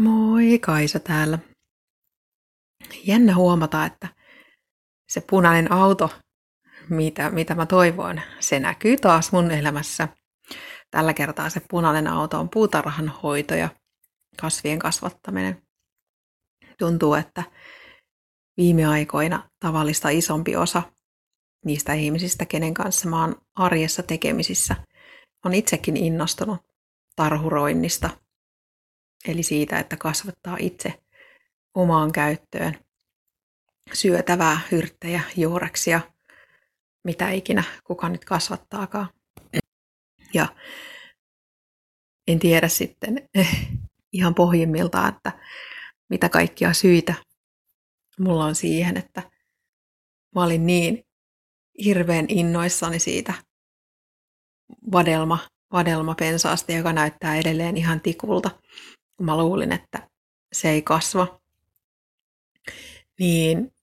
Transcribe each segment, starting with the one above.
Moi, Kaisa täällä. Jännä huomata, että se punainen auto, mitä mä toivoin, se näkyy taas mun elämässä. Tällä kertaa se punainen auto on puutarhan hoito ja kasvien kasvattaminen. Tuntuu, että viime aikoina tavallista isompi osa niistä ihmisistä, kenen kanssa mä oon arjessa tekemisissä, on itsekin innostunut tarhuroinnista. Eli siitä, että kasvattaa itse omaan käyttöön syötävää, hyrttejä, juureksia, mitä ikinä kuka nyt kasvattaakaan. Ja en tiedä sitten ihan pohjimmiltaan, että mitä kaikkia syitä mulla on siihen, että mä olin niin hirveän innoissani siitä vadelmapensaasta, joka näyttää edelleen ihan tikulta. Mä luulin, että se ei kasva. Niin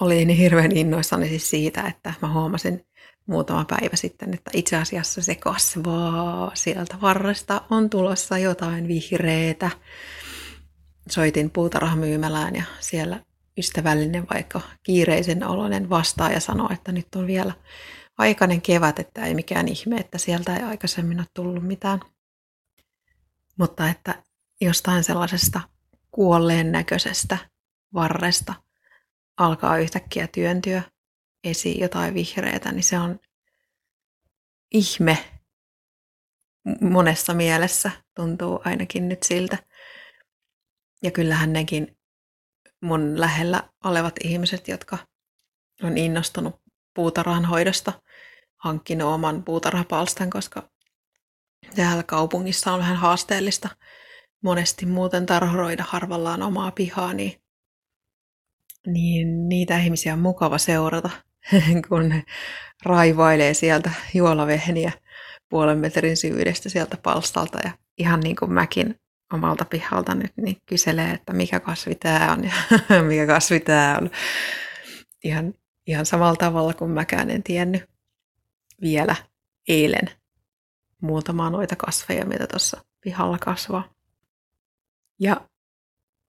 olin hirveän innoissani siis siitä, että mä huomasin muutama päivä sitten, että itse asiassa se kasvaa. Sieltä varresta on tulossa jotain vihreätä. Soitin puutarhamyymälään ja siellä ystävällinen, vaikka kiireisen oloinen vastaaja sanoi, että nyt on vielä aikainen kevät, että ei mikään ihme, että sieltä ei aikaisemmin ole tullut mitään. Mutta että jostain sellaisesta kuolleen näköisestä varresta alkaa yhtäkkiä työntyä esiin jotain vihreätä, niin se on ihme monessa mielessä, tuntuu ainakin nyt siltä. Ja kyllähän nekin mun lähellä olevat ihmiset, jotka on innostunut puutarhan hoidosta, hankkinut oman puutarhapalstan, koska täällä kaupungissa on vähän haasteellista monesti muuten tarhoroida harvallaan omaa pihaa, niin niitä ihmisiä on mukava seurata, kun ne raivailee sieltä juolavehniä puolen metrin syvyydestä sieltä palstalta. Ja ihan niin kuin mäkin omalta pihalta nyt, niin kyselee, että mikä kasvi tämä on ja mikä kasvi tämä on. Ihan samalla tavalla kuin mäkään en tiennyt vielä eilen muutamaa noita kasveja, mitä tuossa pihalla kasvaa. Ja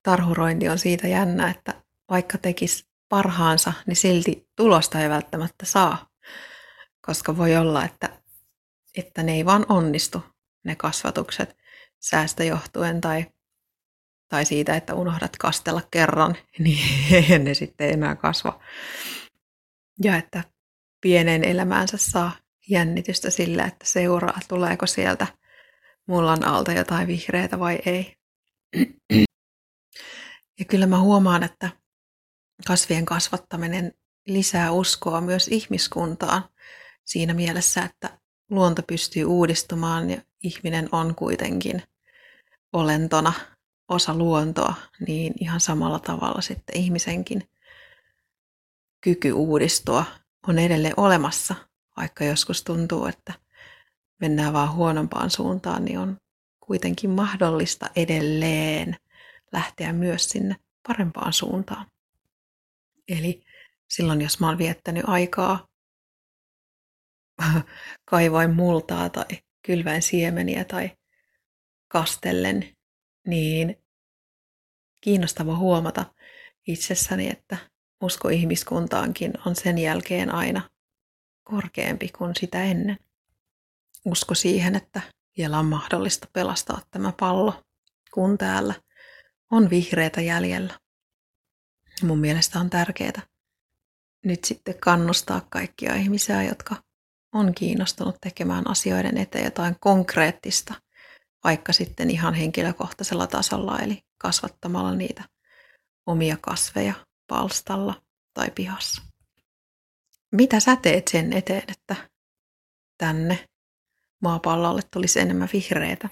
tarhurointi on siitä jännä, että vaikka tekisi parhaansa, niin silti tulosta ei välttämättä saa, koska voi olla, että ne ei vaan onnistu, ne kasvatukset säästä johtuen tai siitä, että unohdat kastella kerran, niin ne sitten enää kasva. Ja että pieneen elämäänsä saa jännitystä sillä, että seuraa, tuleeko sieltä mullan alta jotain vihreätä vai ei. Ja kyllä mä huomaan, että kasvien kasvattaminen lisää uskoa myös ihmiskuntaan siinä mielessä, että luonto pystyy uudistumaan ja ihminen on kuitenkin olentona osa luontoa, niin ihan samalla tavalla sitten ihmisenkin kyky uudistua on edelleen olemassa, vaikka joskus tuntuu, että mennään vaan huonompaan suuntaan, niin on kuitenkin mahdollista edelleen lähteä myös sinne parempaan suuntaan. Eli silloin, jos mä oon viettänyt aikaa kaivoin multaa tai kylväin siemeniä tai kastellen, niin kiinnostava huomata itsessäni, että usko ihmiskuntaankin on sen jälkeen aina korkeampi kuin sitä ennen. Usko siihen, että vielä on mahdollista pelastaa tämä pallo, kun täällä on vihreätä jäljellä. Mun mielestä on tärkeää nyt sitten kannustaa kaikkia ihmisiä, jotka on kiinnostunut tekemään asioiden eteen jotain konkreettista, vaikka sitten ihan henkilökohtaisella tasolla, eli kasvattamalla niitä omia kasveja palstalla tai pihassa. Mitä sä teet sen eteen, että tänne maapallolle tulisi enemmän vihreätä?